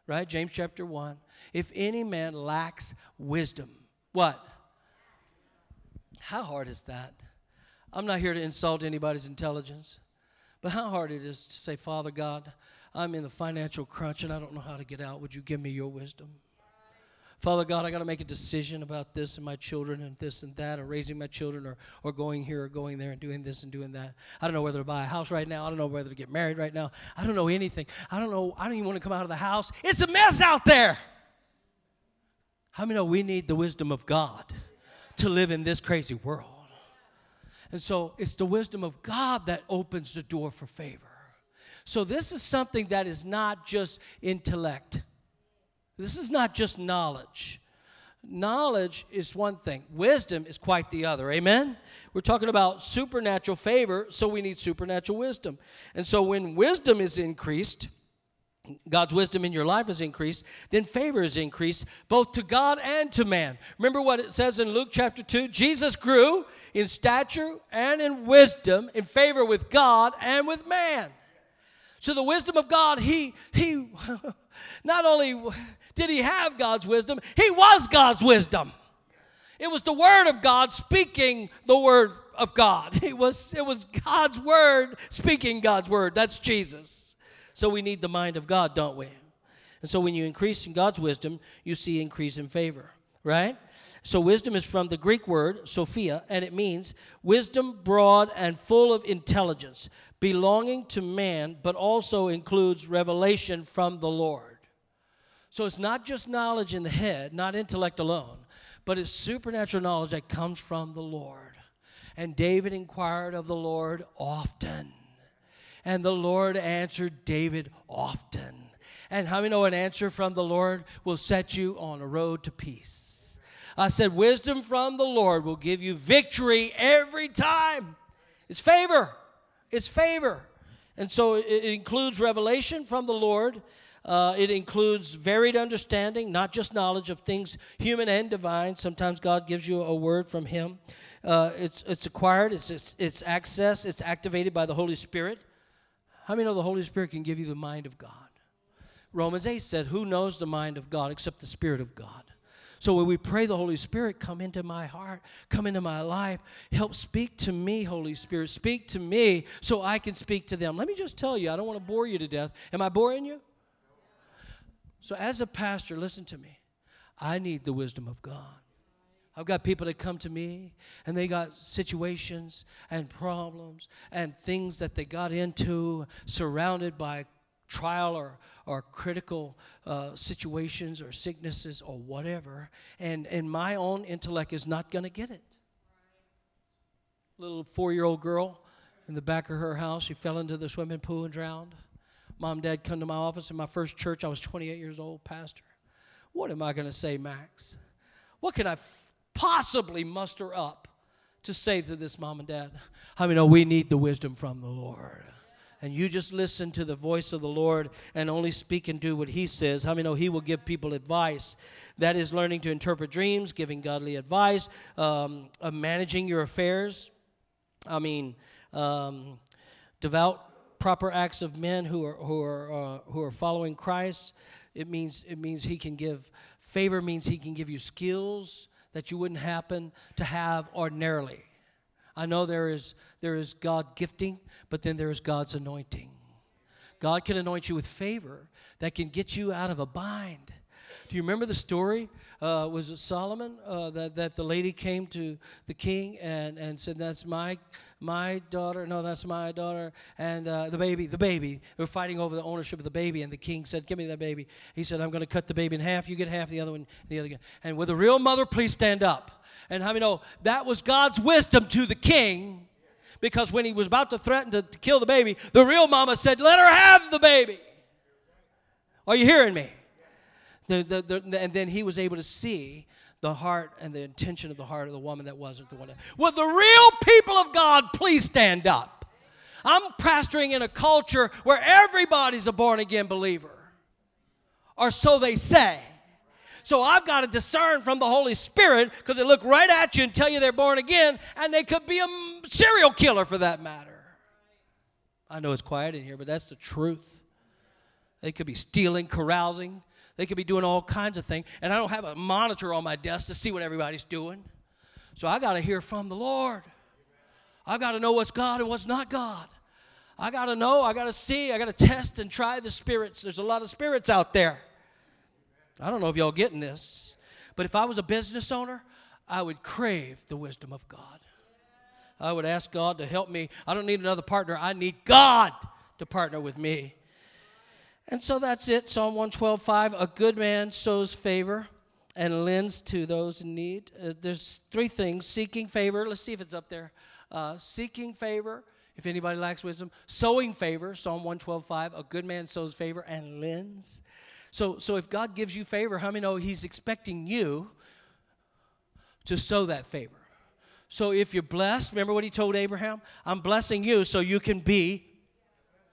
right? James chapter 1. If any man lacks wisdom, what? How hard is that? I'm not here to insult anybody's intelligence, but how hard it is to say, Father God, I'm in the financial crunch and I don't know how to get out. Would you give me your wisdom? Father God, I got to make a decision about this and my children and this and that, or raising my children, or going here or going there and doing this and doing that. I don't know whether to buy a house right now. I don't know whether to get married right now. I don't know anything. I don't know. I don't even want to come out of the house. It's a mess out there. How many know we need the wisdom of God to live in this crazy world? And so it's the wisdom of God that opens the door for favor. So this is something that is not just intellect. This is not just knowledge. Knowledge is one thing. Wisdom is quite the other. Amen? We're talking about supernatural favor, so we need supernatural wisdom. And so when wisdom is increased, God's wisdom in your life is increased, then favor is increased both to God and to man. Remember what it says in Luke chapter 2? Jesus grew in stature and in wisdom, in favor with God and with man. So the wisdom of God, he not only did he have God's wisdom, he was God's wisdom. It was the word of God speaking the word of God. It was God's word speaking God's word. That's Jesus. So we need the mind of God, don't we? And so when you increase in God's wisdom, you see increase in favor, right? So wisdom is from the Greek word, Sophia, and it means wisdom broad and full of intelligence, belonging to man, but also includes revelation from the Lord. So it's not just knowledge in the head, not intellect alone, but it's supernatural knowledge that comes from the Lord. And David inquired of the Lord often, and the Lord answered David often. And how many know an answer from the Lord will set you on a road to peace? I said, wisdom from the Lord will give you victory every time. It's favor. It's favor. And so it includes revelation from the Lord. It includes varied understanding, not just knowledge of things human and divine. Sometimes God gives you a word from him. It's acquired. It's accessed. It's activated by the Holy Spirit. How many know the Holy Spirit can give you the mind of God? Romans 8 said, who knows the mind of God except the Spirit of God? So when we pray the Holy Spirit, come into my heart, come into my life, help speak to me, Holy Spirit. Speak to me so I can speak to them. Let me just tell you, I don't want to bore you to death. Am I boring you? So as a pastor, listen to me. I need the wisdom of God. I've got people that come to me, and they got situations and problems and things that they got into, surrounded by trial or critical situations or sicknesses or whatever, and my own intellect is not going to get it. Little 4-year-old girl in the back of her house, she fell into the swimming pool and drowned. Mom and Dad come to my office. In my first church, I was 28 years old, pastor. What am I going to say, Max? What can I possibly muster up to say to this Mom and Dad? I mean, oh, we need the wisdom from the Lord. And you just listen to the voice of the Lord and only speak and do what he says. How many know he will give people advice? That is learning to interpret dreams, giving godly advice, managing your affairs. Devout, proper acts of men who are following Christ. It means he can give favor. Means he can give you skills that you wouldn't happen to have ordinarily. I know there is God gifting, but then there is God's anointing. God can anoint you with favor that can get you out of a bind. Do you remember the story? Was it Solomon that the lady came to the king and said, "That's my daughter. No, that's my daughter." And the baby. They were fighting over the ownership of the baby, and the king said, "Give me that baby." He said, "I'm going to cut the baby in half. You get half, the other one, the other." And with a real mother, please stand up. And how many know that was God's wisdom to the king? Because when he was about to threaten to kill the baby, the real mama said, "Let her have the baby." Are you hearing me? And then he was able to see the heart and the intention of the heart of the woman that wasn't the one. Will the real people of God please stand up? I'm pastoring in a culture where everybody's a born-again believer, or so they say. So I've got to discern from the Holy Spirit, because they look right at you and tell you they're born again, and they could be a serial killer for that matter. I know it's quiet in here, but that's the truth. They could be stealing, carousing. They could be doing all kinds of things. And I don't have a monitor on my desk to see what everybody's doing. So I got to hear from the Lord. I got to know what's God and what's not God. I got to know. I got to see. I got to test and try the spirits. There's a lot of spirits out there. I don't know if y'all getting this, but if I was a business owner, I would crave the wisdom of God. I would ask God to help me. I don't need another partner. I need God to partner with me. And so that's it. Psalm 112:5, a good man sows favor and lends to those in need. There's three things. Seeking favor. Let's see if it's up there. Seeking favor, if anybody lacks wisdom. Sowing favor, Psalm 112:5, a good man sows favor and lends. So if God gives you favor, how many know he's expecting you to sow that favor? So if you're blessed, remember what he told Abraham? I'm blessing you so you can be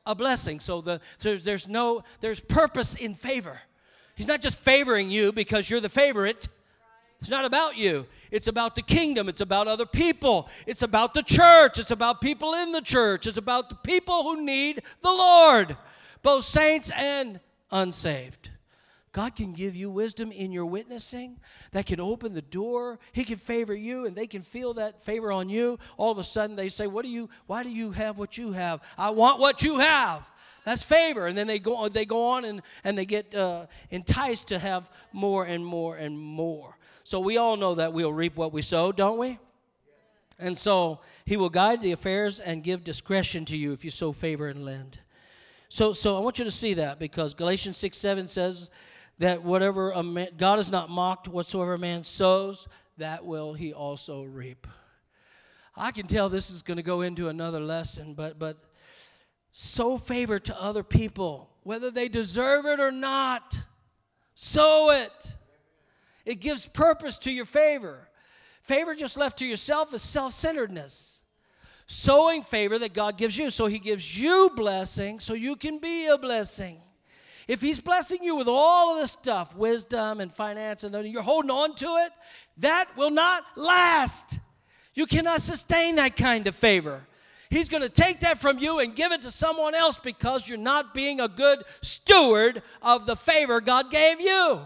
a blessing. So there's purpose in favor. He's not just favoring you because you're the favorite. It's not about you. It's about the kingdom. It's about other people. It's about the church. It's about people in the church. It's about the people who need the Lord, both saints and unsaved. God can give you wisdom in your witnessing that can open the door. He can favor you, and they can feel that favor on you. All of a sudden, they say, why do you have what you have? I want what you have. That's favor. And then they go on and they get enticed to have more and more and more. So we all know that we'll reap what we sow, don't we? And so he will guide the affairs and give discretion to you if you sow favor and lend. So I want you to see that, because Galatians 6:7 says that whatever a man, God is not mocked, whatsoever a man sows, that will he also reap. I can tell this is going to go into another lesson, but sow favor to other people, whether they deserve it or not. Sow it. It gives purpose to your favor. Favor just left to yourself is self-centeredness. Sowing favor that God gives you. So he gives you blessing so you can be a blessing. If he's blessing you with all of this stuff, wisdom and finance, and you're holding on to it, that will not last. You cannot sustain that kind of favor. He's going to take that from you and give it to someone else because you're not being a good steward of the favor God gave you.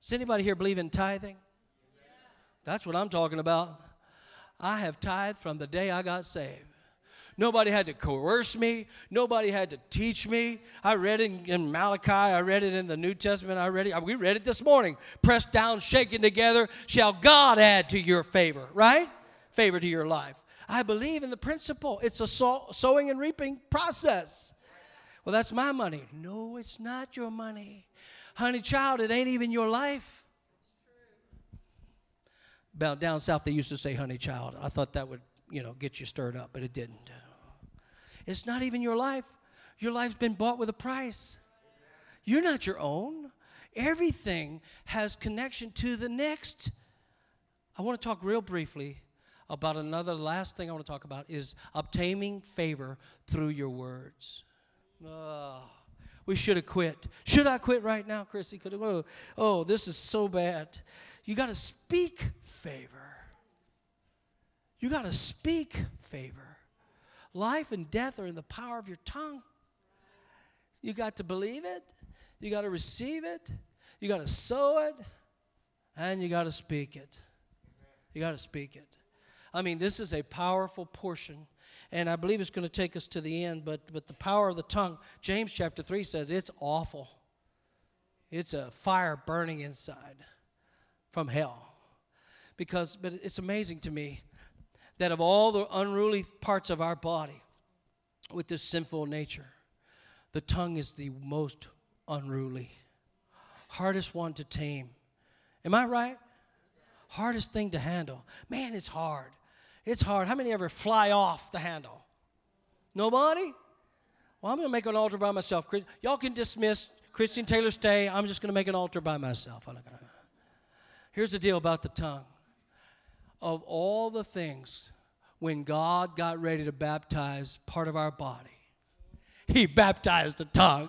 Does anybody here believe in tithing? That's what I'm talking about. I have tithed from the day I got saved. Nobody had to coerce me. Nobody had to teach me. I read it in Malachi. I read it in the New Testament. We read it this morning. Pressed down, shaken together, shall God add to your favor, right? Favor to your life. I believe in the principle. It's a sowing and reaping process. Well, that's my money. No, it's not your money. Honey, child, it ain't even your life. About down south, they used to say, honey, child. I thought that would, get you stirred up, but it didn't. It's not even your life. Your life's been bought with a price. You're not your own. Everything has connection to the next. I want to talk real briefly about another last thing I want to talk about is obtaining favor through your words. Oh, we should have quit. Should I quit right now, Chrissy? Oh, this is so bad. You got to speak favor. You got to speak favor. Life and death are in the power of your tongue. You got to believe it. You got to receive it. You got to sow it. And you got to speak it. You got to speak it. I mean, this is a powerful portion. And I believe it's going to take us to the end. But the power of the tongue, James chapter 3 says it's awful. It's a fire burning inside from hell. But it's amazing to me that of all the unruly parts of our body with this sinful nature, the tongue is the most unruly, hardest one to tame. Am I right? Hardest thing to handle. Man, it's hard. It's hard. How many ever fly off the handle? Nobody? Well, I'm going to make an altar by myself. Y'all can dismiss. Christian Taylor, stay. I'm just going to make an altar by myself. Here's the deal about the tongue. Of all the things, when God got ready to baptize part of our body, he baptized the tongue.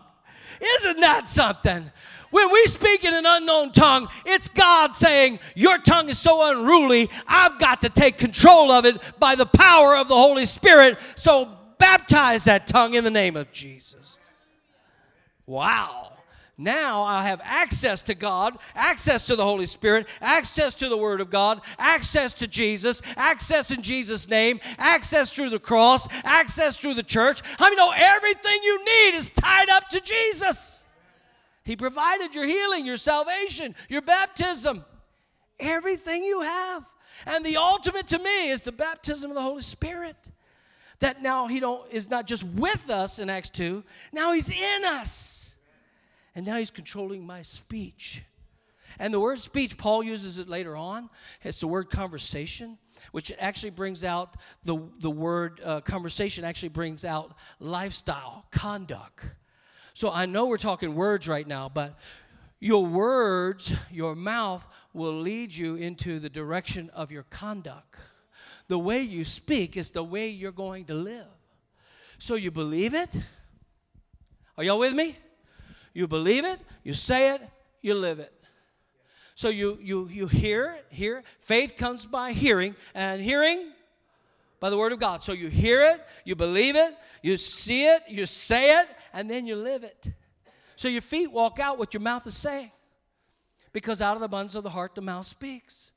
Isn't that something? When we speak in an unknown tongue, it's God saying, your tongue is so unruly, I've got to take control of it by the power of the Holy Spirit. So baptize that tongue in the name of Jesus. Wow. Now I have access to God, access to the Holy Spirit, access to the Word of God, access to Jesus, access in Jesus' name, access through the cross, access through the church. I mean, everything you need is tied up to Jesus. He provided your healing, your salvation, your baptism, everything you have. And the ultimate to me is the baptism of the Holy Spirit. That now is not just with us in Acts 2, now he's in us. And now he's controlling my speech. And the word speech, Paul uses it later on. It's the word conversation, which actually brings out the word conversation actually brings out lifestyle, conduct. So I know we're talking words right now, but your words, your mouth will lead you into the direction of your conduct. The way you speak is the way you're going to live. So you believe it? Are y'all with me? You believe it, you say it, you live it. So you hear it. Faith comes by hearing, and hearing by the word of God. So you hear it, you believe it, you see it, you say it, and then you live it. So your feet walk out what your mouth is saying, because out of the abundance of the heart, the mouth speaks.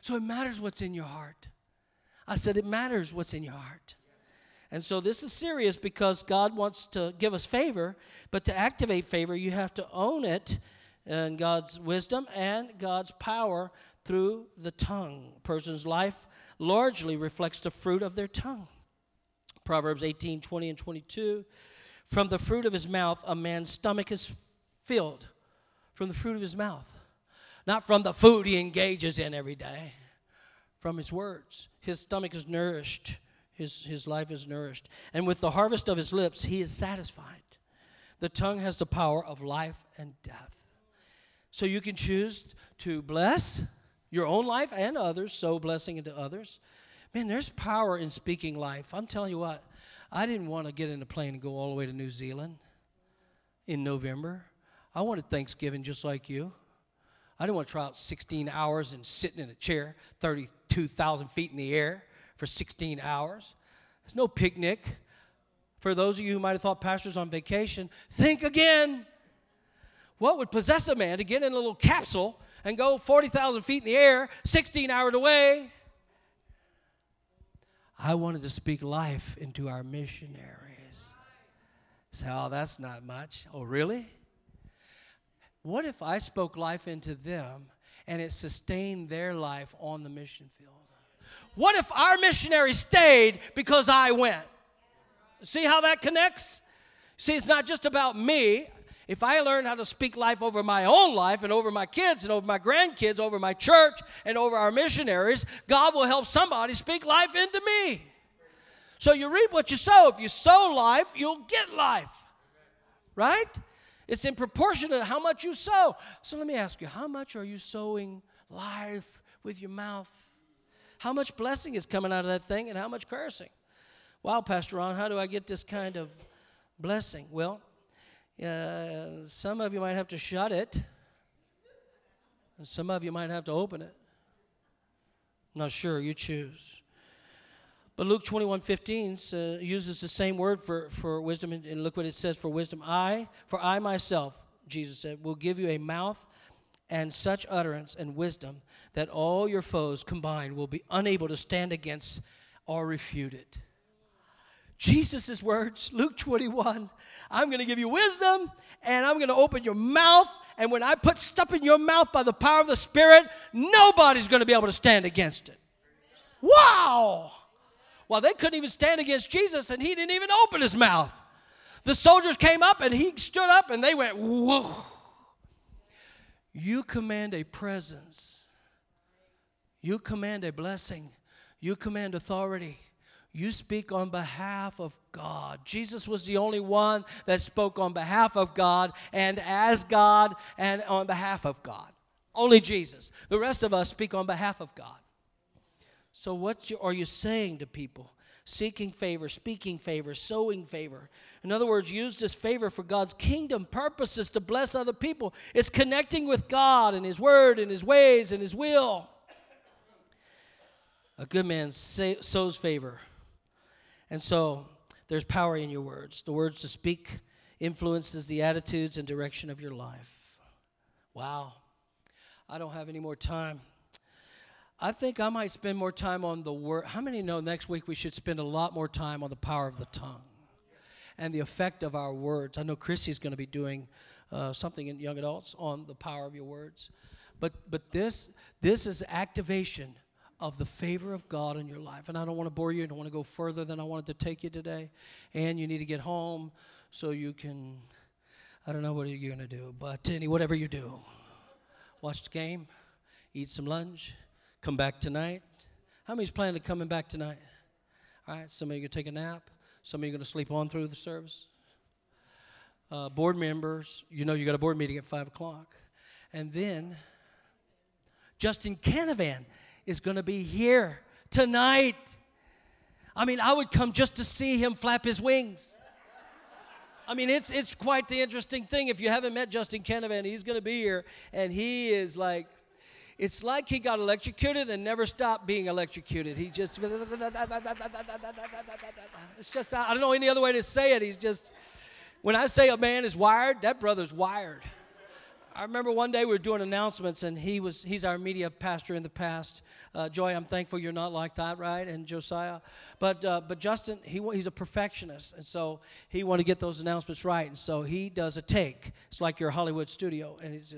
So it matters what's in your heart. I said it matters what's in your heart. And so this is serious because God wants to give us favor, but to activate favor, you have to own it in God's wisdom and God's power through the tongue. A person's life largely reflects the fruit of their tongue. Proverbs 18:20 and 22, from the fruit of his mouth a man's stomach is filled. From the fruit of his mouth. Not from the food he engages in every day. From his words. His stomach is nourished. His life is nourished. And with the harvest of his lips, he is satisfied. The tongue has the power of life and death. So you can choose to bless your own life and others, sow blessing into others. Man, there's power in speaking life. I'm telling you what, I didn't want to get in a plane and go all the way to New Zealand in November. I wanted Thanksgiving just like you. I didn't want to try out 16 hours and sitting in a chair 32,000 feet in the air. For 16 hours. There's no picnic. For those of you who might have thought pastor's on vacation, think again. What would possess a man to get in a little capsule and go 40,000 feet in the air, 16 hours away? I wanted to speak life into our missionaries. Say, oh, that's not much. Oh, really? What if I spoke life into them and it sustained their life on the mission field? What if our missionary stayed because I went? See how that connects? See, it's not just about me. If I learn how to speak life over my own life and over my kids and over my grandkids, over my church and over our missionaries, God will help somebody speak life into me. So you reap what you sow. If you sow life, you'll get life. Right? It's in proportion to how much you sow. So let me ask you, how much are you sowing life with your mouth? How much blessing is coming out of that thing and how much cursing? Wow, Pastor Ron, how do I get this kind of blessing? Well, some of you might have to shut it. And some of you might have to open it. I'm not sure. You choose. But Luke 21:15 uses the same word for wisdom. And look what it says for wisdom. For I myself, Jesus said, will give you a mouth and such utterance and wisdom that all your foes combined will be unable to stand against or refute it. Jesus' words, Luke 21, I'm going to give you wisdom, and I'm going to open your mouth, and when I put stuff in your mouth by the power of the Spirit, nobody's going to be able to stand against it. Wow! Well, they couldn't even stand against Jesus, and he didn't even open his mouth. The soldiers came up, and he stood up, and they went, whoa. You command a presence. You command a blessing. You command authority. You speak on behalf of God. Jesus was the only one that spoke on behalf of God and as God and on behalf of God. Only Jesus. The rest of us speak on behalf of God. So what are you saying to people? Seeking favor, speaking favor, sowing favor. In other words, use this favor for God's kingdom purposes to bless other people. It's connecting with God and His Word and His ways and His will. A good man sows favor. And so there's power in your words. The words to speak influences the attitudes and direction of your life. Wow. I don't have any more time. I think I might spend more time on the word. How many know next week we should spend a lot more time on the power of the tongue and the effect of our words? I know Chrissy's going to be doing something in young adults on the power of your words. But this is activation of the favor of God in your life. And I don't want to bore you. I don't want to go further than I wanted to take you today. And you need to get home so you can, I don't know what you're going to do, but whatever you do. Watch the game, eat some lunch, come back tonight. How many's planning to coming back tonight? All right, some of you are going to take a nap. Some of you are going to sleep on through the service. Board members, you know you got a board meeting at 5 o'clock. And then Justin Canavan is going to be here tonight. I mean, I would come just to see him flap his wings. I mean, it's quite the interesting thing. If you haven't met Justin Canavan, he's going to be here, and he is like, it's like he got electrocuted and never stopped being electrocuted. He just, it's just, I don't know any other way to say it. He's just, when I say a man is wired, that brother's wired. I remember one day we were doing announcements, and he's our media pastor in the past. Joy, I'm thankful you're not like that, right? And Josiah. But Justin, he's a perfectionist, and so he wanted to get those announcements right, and so he does a take. It's like your Hollywood studio. And he's,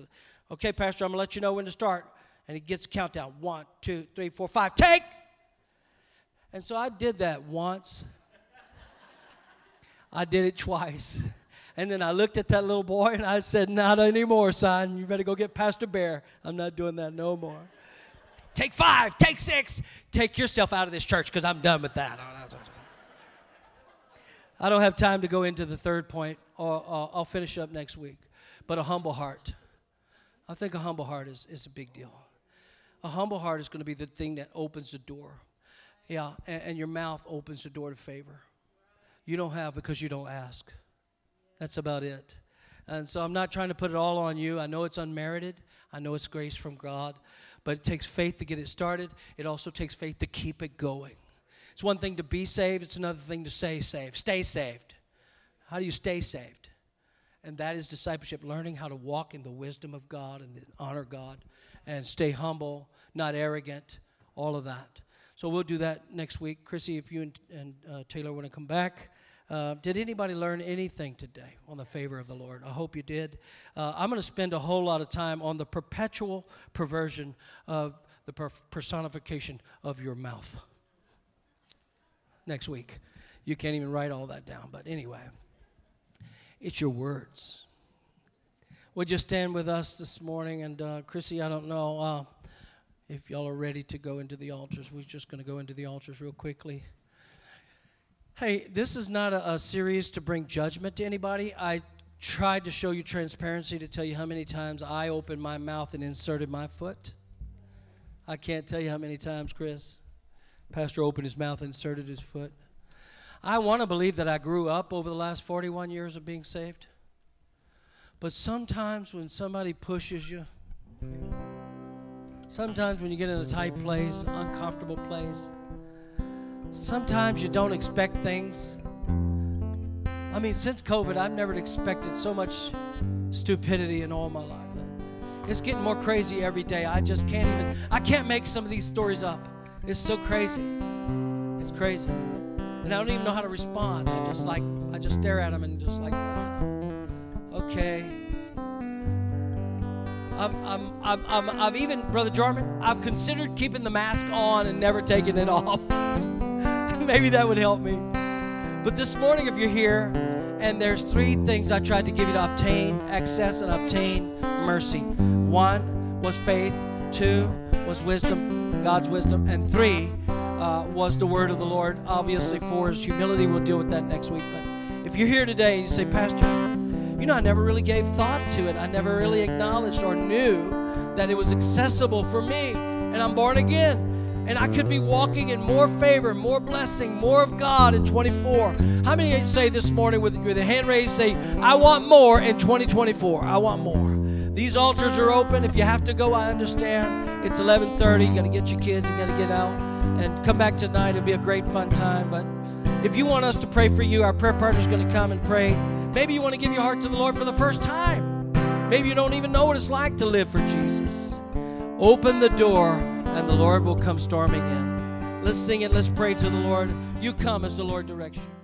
okay, Pastor, I'm going to let you know when to start. And he gets a countdown. 1, 2, 3, 4, 5, take! And so I did that once. I did it twice. And then I looked at that little boy, and I said, not anymore, son. You better go get Pastor Bear. I'm not doing that no more. Take 5, take 6. Take yourself out of this church because I'm done with that. I don't have time to go into the third point. I'll finish up next week. But a humble heart. I think a humble heart is a big deal. A humble heart is going to be the thing that opens the door. Yeah, and your mouth opens the door to favor. You don't have because you don't ask. That's about it. And so I'm not trying to put it all on you. I know it's unmerited. I know it's grace from God. But it takes faith to get it started. It also takes faith to keep it going. It's one thing to be saved. It's another thing to stay saved. Stay saved. How do you stay saved? And that is discipleship, learning how to walk in the wisdom of God and honor God and stay humble, not arrogant, all of that. So we'll do that next week. Chrissy, if you and Taylor want to come back. Did anybody learn anything today on the favor of the Lord? I hope you did. I'm going to spend a whole lot of time on the perpetual perversion of the personification of your mouth next week. You can't even write all that down, but anyway, it's your words. Would you stand with us this morning? And Chrissy, I don't know if y'all are ready to go into the altars. We're just going to go into the altars real quickly. Hey, this is not a series to bring judgment to anybody. I tried to show you transparency to tell you how many times I opened my mouth and inserted my foot. I can't tell you how many times, Chris. Pastor opened his mouth and inserted his foot. I want to believe that I grew up over the last 41 years of being saved. But sometimes when somebody pushes you, sometimes when you get in a tight place, uncomfortable place, sometimes you don't expect things. I mean, since COVID, I've never expected so much stupidity in all my life. It's getting more crazy every day. I just can't even, I can't make some of these stories up. It's so crazy. It's crazy. And I don't even know how to respond. I just stare at them and just like, okay. I've even, Brother Jarman, I've considered keeping the mask on and never taking it off. Maybe that would help me. But this morning, if you're here, and there's three things I tried to give you to obtain access and obtain mercy. One was faith. Two was wisdom, God's wisdom. And three was the word of the Lord. Obviously, four is humility. We'll deal with that next week. But if you're here today and you say, Pastor, you know, I never really gave thought to it. I never really acknowledged or knew that it was accessible for me. And I'm born again. And I could be walking in more favor, more blessing, more of God in 24. How many of you say this morning with a hand raised, say, I want more in 2024. I want more. These altars are open. If you have to go, I understand. It's 11:30. You got to get your kids. You got to get out and come back tonight. It'll be a great fun time. But if you want us to pray for you, our prayer partner is going to come and pray. Maybe you want to give your heart to the Lord for the first time. Maybe you don't even know what it's like to live for Jesus. Open the door, and the Lord will come storming in. Let's sing it. Let's pray to the Lord. You come as the Lord directs you.